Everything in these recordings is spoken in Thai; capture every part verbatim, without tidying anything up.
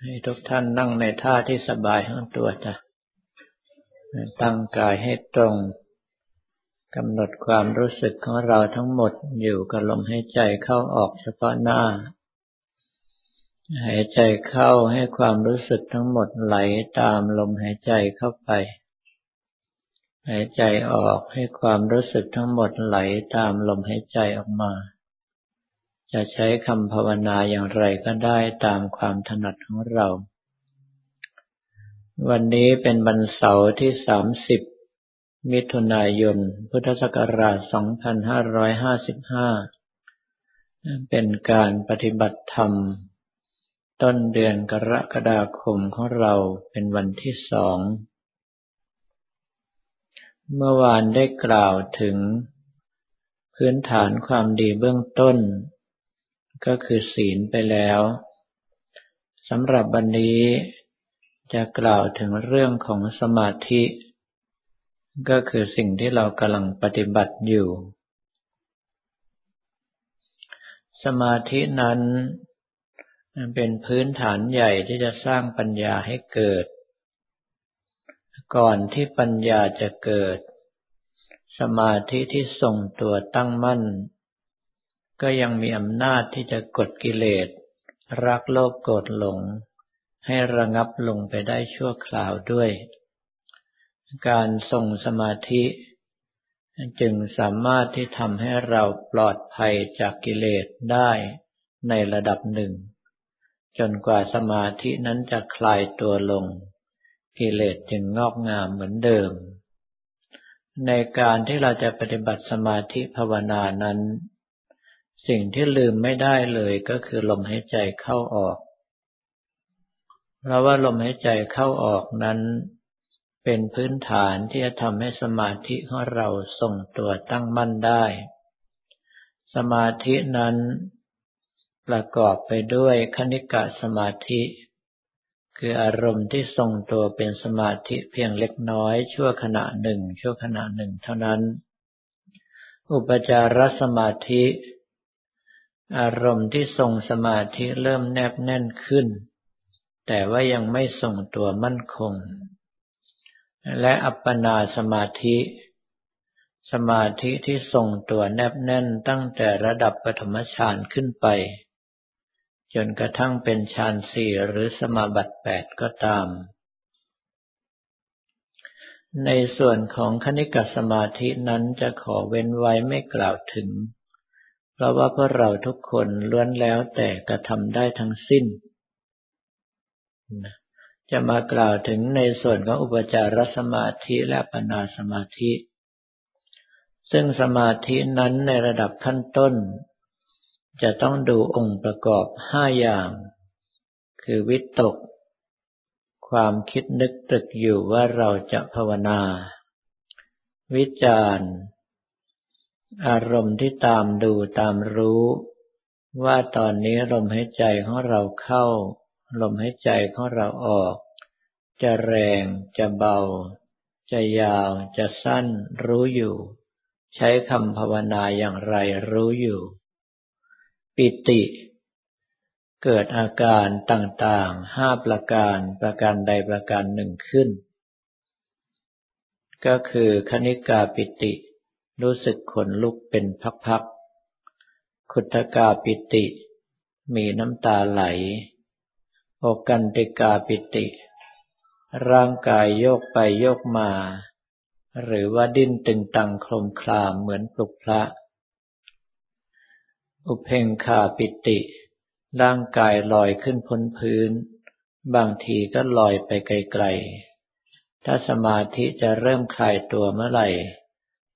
ให้ทุกท่านนั่งในท่าที่สบายของตัวจ้ะตั้งกายให้ตรงกำหนดความรู้สึกของเราทั้งหมดอยู่กับลมหายใจเข้าออกเฉพาะหน้าหายใจเข้าให้ความรู้สึกทั้งหมดไหลตามลมหายใจเข้าไปหายใจออกให้ความรู้สึกทั้งหมดไหลตามลมหายใจออกมาจะใช้คำภาวนาอย่างไรก็ได้ตามความถนัดของเราวันนี้เป็นวันเสาร์ที่สามสิบมิถุนายนพุทธศักราชสองพันห้าร้อยห้าสิบห้าเป็นการปฏิบัติธรรมต้นเดือนกรกฎาคมของเราเป็นวันที่สองเมื่อวานได้กล่าวถึงพื้นฐานความดีเบื้องต้นก็คือศีลไปแล้วสำหรับวันนี้จะกล่าวถึงเรื่องของสมาธิก็คือสิ่งที่เรากำลังปฏิบัติอยู่สมาธินั้นเป็นพื้นฐานใหญ่ที่จะสร้างปัญญาให้เกิดก่อนที่ปัญญาจะเกิดสมาธิที่ทรงตัวตั้งมั่นก็ยังมีอำนาจที่จะกดกิเลสรักโลภโกรธหลงให้ระงับลงไปได้ชั่วคราวด้วยการทรงสมาธิจึงสามารถที่ทำให้เราปลอดภัยจากกิเลสได้ในระดับหนึ่งจนกว่าสมาธินั้นจะคลายตัวลงกิเลสจึงงอกงามเหมือนเดิมในการที่เราจะปฏิบัติสมาธิภาวนานั้นสิ่งที่ลืมไม่ได้เลยก็คือลมหายใจเข้าออกเพราะว่าลมหายใจเข้าออกนั้นเป็นพื้นฐานที่จะทำให้สมาธิของเราทรงตัวตั้งมั่นได้สมาธินั้นประกอบไปด้วยคณิกะสมาธิคืออารมณ์ที่ทรงตัวเป็นสมาธิเพียงเล็กน้อยชั่วขณะหนึ่งชั่วขณะหนึ่งเท่านั้นอุปจารสมาธิอารมณ์ที่ทรงสมาธิเริ่มแนบแน่นขึ้นแต่ว่ายังไม่ทรงตัวมั่นคงและอัปปนาสมาธิสมาธิที่ทรงตัวแนบแน่นตั้งแต่ระดับปฐมฌานขึ้นไปจนกระทั่งเป็นฌานสี่หรือสมาบัติแปดก็ตามในส่วนของคณิกะสมาธินั้นจะขอเว้นไว้ไม่กล่าวถึงเพราะว่าพวกเราทุกคนล้วนแล้วแต่กระทำได้ทั้งสิ้นจะมากล่าวถึงในส่วนของอุปจารสมาธิและอัปปนาสมาธิซึ่งสมาธินั้นในระดับขั้นต้นจะต้องดูองค์ประกอบห้าอย่างคือวิตกความคิดนึกตรึกอยู่ว่าเราจะภาวนาวิจารณ์อารมณ์ที่ตามดูตามรู้ว่าตอนนี้ลมหายใจของเราเข้าลมหายใจของเราออกจะแรงจะเบาจะยาวจะสั้นรู้อยู่ใช้คำภาวนาอย่างไรรู้อยู่ปิติเกิดอาการต่างๆห้าประการประการใดประการหนึ่งขึ้นก็คือคณิกาปิติรู้สึกขนลุกเป็นพักๆขุททกาปิติมีน้ำตาไหลโอกันติกาปิติร่างกายโยกไปโยกมาหรือว่าดิ้นตึงตังโคลมคลามเหมือนปลุกพระอุเพ็งคาปิติร่างกายลอยขึ้นพ้นพื้นบางทีก็ลอยไปไกลๆถ้าสมาธิจะเริ่มคลายตัวเมื่อไหร่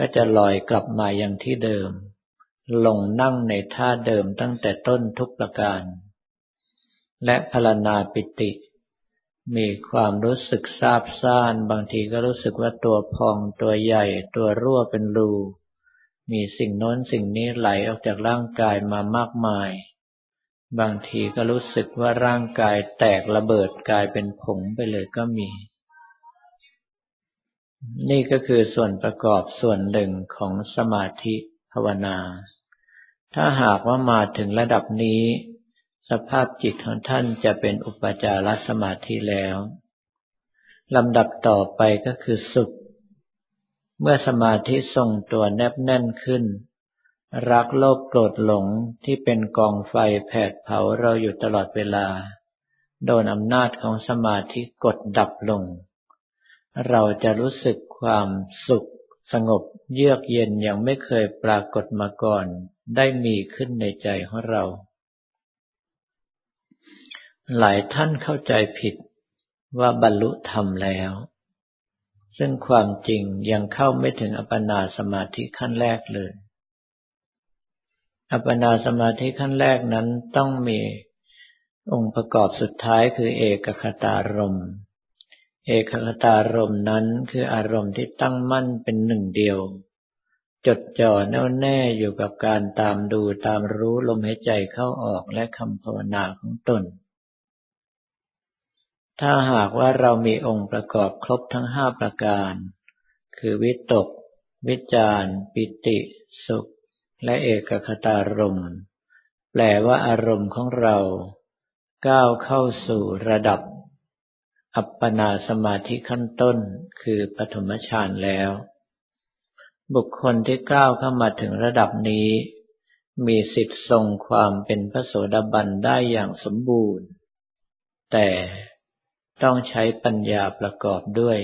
ก็จะลอยกลับมาอย่างที่เดิมลงนั่งในท่าเดิมตั้งแต่ต้นทุกประการและพลานาปิติมีความรู้สึกซาบซ่านบางทีก็รู้สึกว่าตัวพองตัวใหญ่ตัวรั่วเป็นรูมีสิ่งโน้นสิ่งนี้ไหลออกจากร่างกายมามากมายบางทีก็รู้สึกว่าร่างกายแตกระเบิดกลายเป็นผงไปเลยก็มีนี่ก็คือส่วนประกอบส่วนหนึ่งของสมาธิภาวนาถ้าหากว่ามาถึงระดับนี้ สภาพจิตของท่านจะเป็นอุปจารสมาธิแล้วลำดับต่อไปก็คือสุขเมื่อสมาธิทรงตัวแนบแน่นขึ้นรักโลภโกรธหลงที่เป็นกองไฟแผดเผาเราอยู่ตลอดเวลาโดนอำนาจของสมาธิกดดับลงเราจะรู้สึกความสุขสงบเยือกเย็นอย่างไม่เคยปรากฏมาก่อนได้มีขึ้นในใจของเราหลายท่านเข้าใจผิดว่าบรรลุธรรมแล้วซึ่งความจริงยังเข้าไม่ถึงอัปปนาสมาธิขั้นแรกเลยอัปปนาสมาธิขั้นแรกนั้นต้องมีองค์ประกอบสุดท้ายคือเอกคตารมณ์เอกคตารมณ์นั้นคืออารมณ์ที่ตั้งมั่นเป็นหนึ่งเดียวจดจ่อแน่วแน่อยู่กับการตามดูตามรู้ลมหายใจเข้าออกและคำภาวนาของตนถ้าหากว่าเรามีองค์ประกอบครบทั้งห้าประการคือวิตกวิจารปิติสุขและเอกคตารมณ์แปลว่าอารมณ์ของเราก้าวเข้าสู่ระดับอัปปนาสมาธิขั้นต้นคือปฐมฌานแล้วบุคคลที่ก้าวเข้ามาถึงระดับนี้มีสิทธิ์ทรงความเป็นพระโสดาบันได้อย่างสมบูรณ์แต่ต้องใช้ปัญญาประกอบด้วย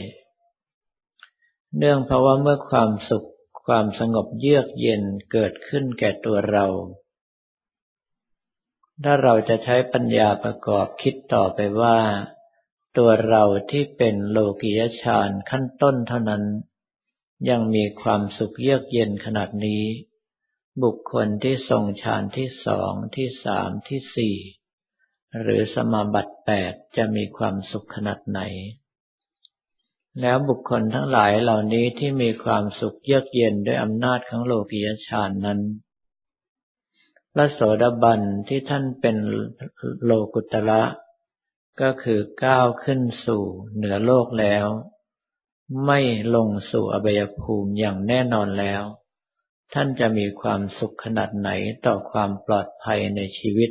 เนื่องเพราะว่าเมื่อความสุขความสงบเยือกเย็นเกิดขึ้นแก่ตัวเราถ้าเราจะใช้ปัญญาประกอบคิดต่อไปว่าตัวเราที่เป็นโลกิยฌานขั้นต้นเท่านั้นยังมีความสุขเยือกเย็นขนาดนี้บุคคลที่ทรงฌานที่สองที่สามที่สี่หรือสมาบัติแปดจะมีความสุขขนาดไหนแล้วบุคคลทั้งหลายเหล่านี้ที่มีความสุขเยือกเย็นด้วยอำนาจของโลกิยฌานนั้นพระโสดาบันที่ท่านเป็นโลกุตตระก็คือก้าวขึ้นสู่เหนือโลกแล้วไม่ลงสู่อบายภูมิอย่างแน่นอนแล้วท่านจะมีความสุขขนาดไหนต่อความปลอดภัยในชีวิต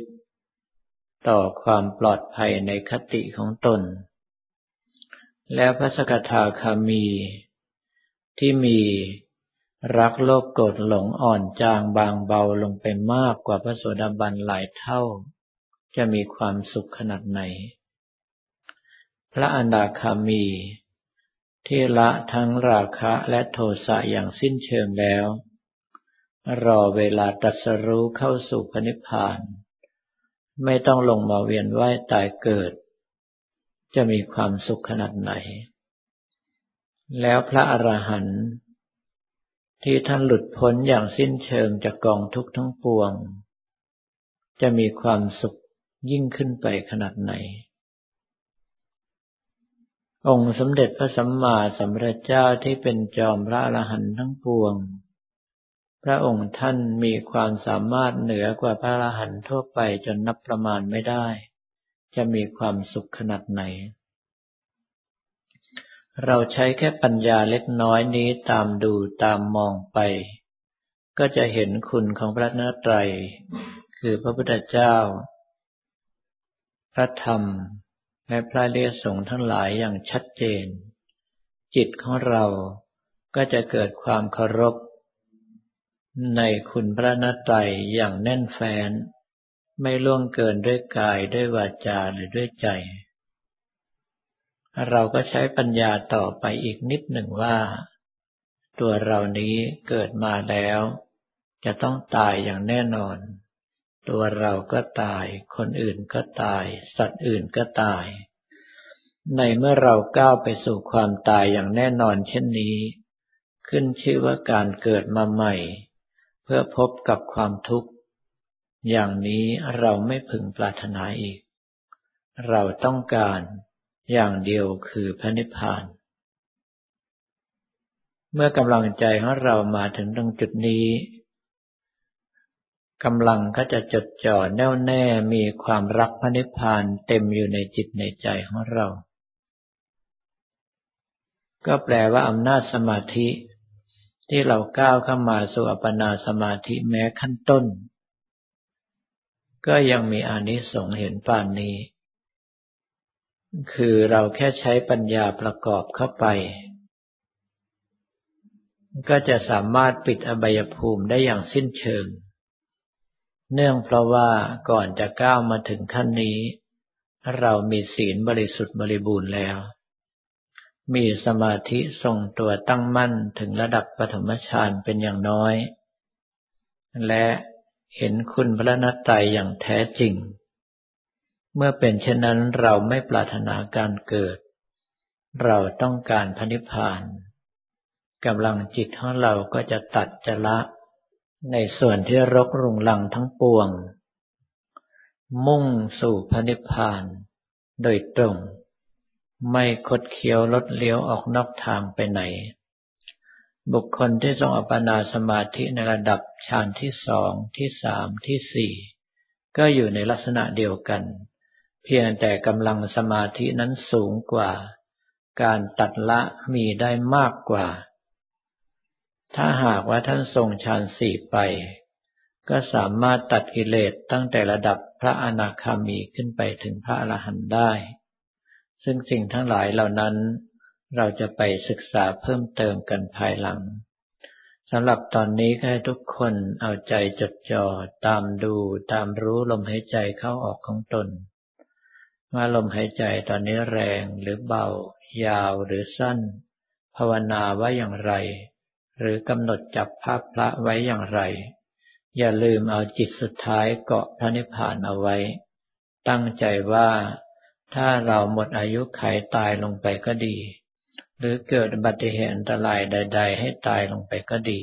ต่อความปลอดภัยในคติของตนแล้วพระสกทาคามีที่มีรักโลภโกรธหลงอ่อนจางบางเบาลงไปมากกว่าพระโสดาบันหลายเท่าจะมีความสุขขนาดไหนพระอนาคามีที่ละทั้งราคะและโทสะอย่างสิ้นเชิงแล้วรอเวลาตรัสรู้เข้าสู่พระนิพพานไม่ต้องลงมาเวียนว่ายตายเกิดจะมีความสุขขนาดไหนแล้วพระอรหันต์ที่ท่านหลุดพ้นอย่างสิ้นเชิงจากกองทุกข์ทั้งปวงจะมีความสุขยิ่งขึ้นไปขนาดไหนองค์สมเด็จพระสัมมาสัมพุทธเจ้าที่เป็นจอมพระอรหันต์ทั้งปวงพระองค์ท่านมีความสามารถเหนือกว่าพระอรหันต์ทั่วไปจนนับประมาณไม่ได้จะมีความสุขขนาดไหนเราใช้แค่ปัญญาเล็กน้อยนี้ตามดูตามมองไปก็จะเห็นคุณของพระรัตนตรัยคือพระพุทธเจ้าพระธรรมและพระอริยสงฆ์ทั้งหลายอย่างชัดเจนจิตของเราก็จะเกิดความเคารพในคุณพระรัตนตรัยอย่างแน่นแฟ้นไม่ล่วงเกินด้วยกายด้วยวาจาหรือด้วยใจเราก็ใช้ปัญญาต่อไปอีกนิดหนึ่งว่าตัวเรานี้เกิดมาแล้วจะต้องตายอย่างแน่นอนตัวเราก็ตายคนอื่นก็ตายสัตว์อื่นก็ตายในเมื่อเราก้าวไปสู่ความตายอย่างแน่นอนเช่นนี้ขึ้นชื่อว่าการเกิดมาใหม่เพื่อพบกับความทุกข์อย่างนี้เราไม่พึงปรารถนาอีกเราต้องการอย่างเดียวคือพระนิพพานเมื่อกำลังใจของเรามาถึงตรงจุดนี้กำลังก็จะจดจ่อแน่วแน่มีความรักพระนิพพานเต็มอยู่ในจิตในใจของเราก็แปลว่าอำนาจสมาธิที่เราก้าวเข้ามาสู่อัปปนาสมาธิแม้ขั้นต้น ก็ยังมีอานิสงส์เห็นป่านนี้คือเราแค่ใช้ปัญญาประกอบเข้าไปก็จะสามารถปิดอบายภูมิได้อย่างสิ้นเชิงเนื่องเพราะว่าก่อนจะก้าวมาถึงขั้นนี้เรามีศีลบริสุทธิ์บริบูรณ์แล้วมีสมาธิทรงตัวตั้งมั่นถึงระดับปฐมฌานเป็นอย่างน้อยและเห็นคุณพระอนัตตาอย่างแท้จริงเมื่อเป็นเช่นนั้นเราไม่ปรารถนาการเกิดเราต้องการพระนิพพานกำลังจิตของเราก็จะตัดจะละในส่วนที่รกรุงรังทั้งปวงมุ่งสู่พระนิพพานโดยตรงไม่คดเคี้ยวลดเลี้ยวออกนอกทางไปไหนบุคคลที่ทรงอัปปนาสมาธิในระดับฌานที่สองที่สามที่สี่ก็อยู่ในลักษณะเดียวกันเพียงแต่กำลังสมาธินั้นสูงกว่าการตัดละมีได้มากกว่าถ้าหากว่าท่านทรงฌานสี่ไปก็สามารถตัดกิเลสตั้งแต่ระดับพระอนาคามีขึ้นไปถึงพระอรหันต์ได้ซึ่งสิ่งทั้งหลายเหล่านั้นเราจะไปศึกษาเพิ่มเติมกันภายหลังสำหรับตอนนี้ให้ทุกคนเอาใจจดจ่อตามดูตามรู้ลมหายใจเข้าออกของตนว่าลมหายใจตอนนี้แรงหรือเบายาวหรือสั้นภาวนาว่าอย่างไรหรือกำหนดจับภาพพระไว้อย่างไรอย่าลืมเอาจิตสุดท้ายเกาะพระนิพพานเอาไว้ตั้งใจว่าถ้าเราหมดอายุขัยตายลงไปก็ดีหรือเกิดอุบัติเหตุอันตรายใดๆให้ตายลงไปก็ดี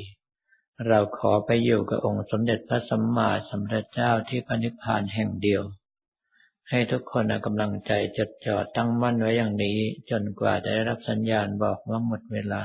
เราขอไปอยู่กับองค์สมเด็จพระสัมมาสัมพุทธเจ้าที่พระนิพพานแห่งเดียวให้ทุกคนเอากำลังใจจดจ่อตั้งมั่นไว้อย่างนี้จนกว่าจะได้รับสัญญาณบอกว่าหมดเวลา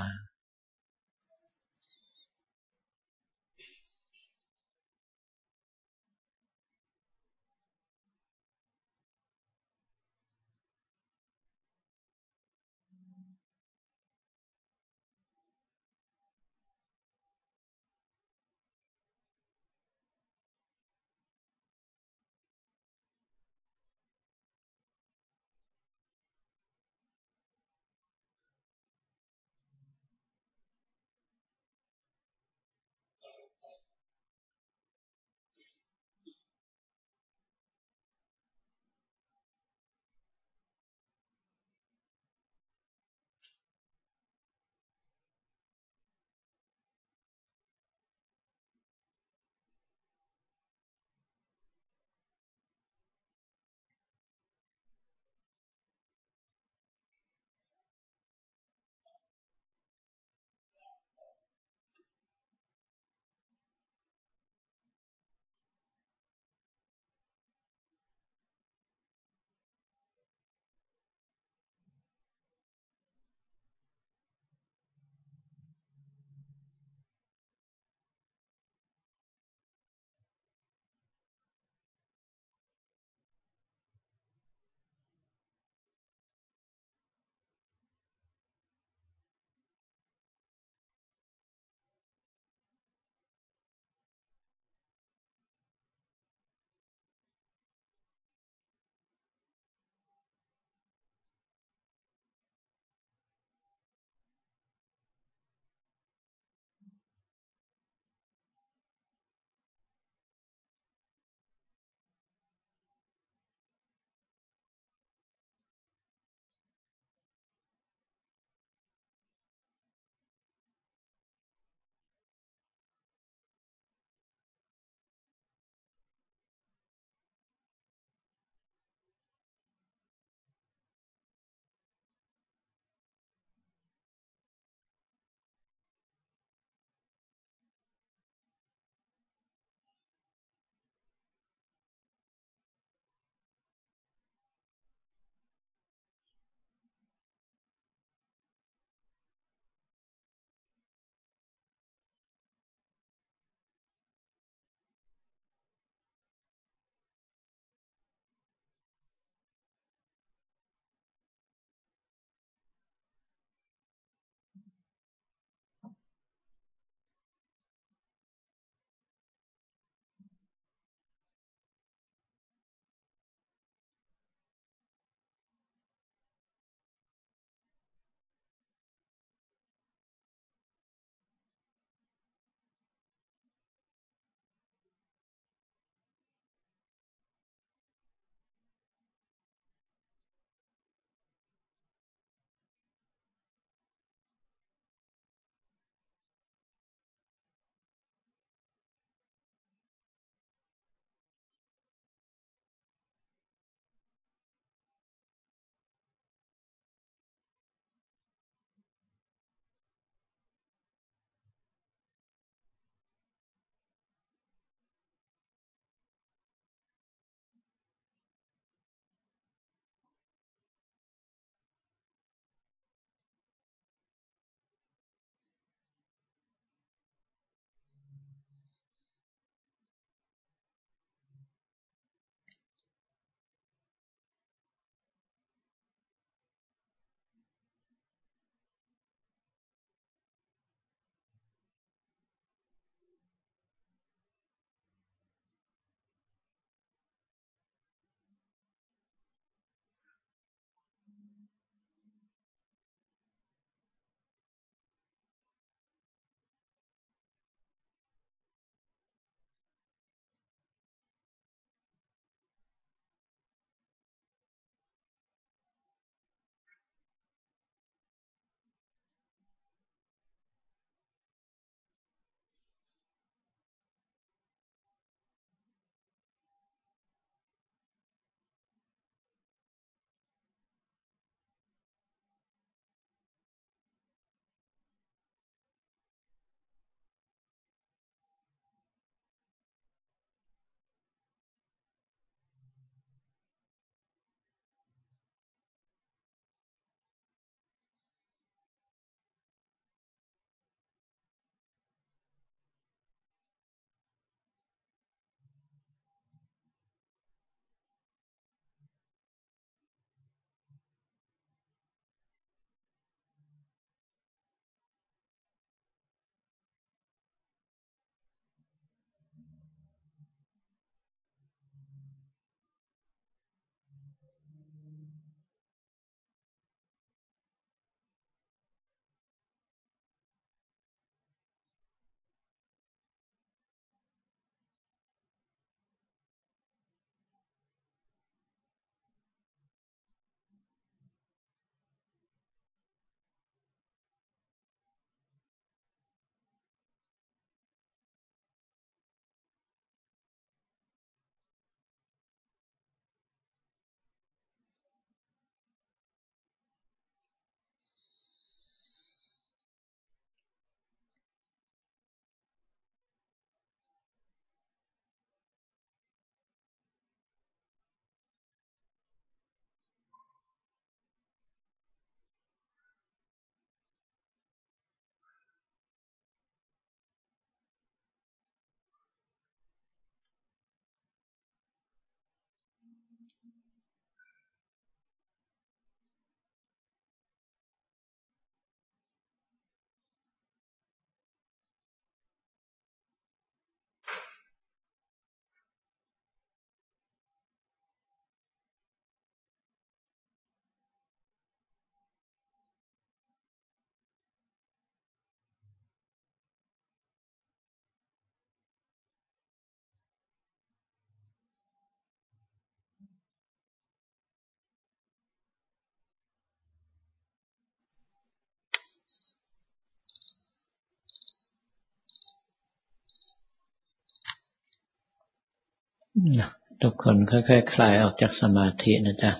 ทุกคนค่อยๆ ค, คลายออกจากสมาธินะจ๊ะ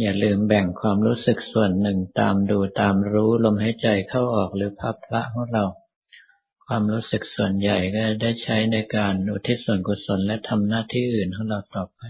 อย่าลืมแบ่งความรู้สึกส่วนหนึ่งตามดูตามรู้ลมหายใจเข้าออกหรือพับพระของเราความรู้สึกส่วนใหญ่ก็ได้ใช้ในการอุทิศส่วนกุศลและทำหน้าที่อื่นของเราต่อไป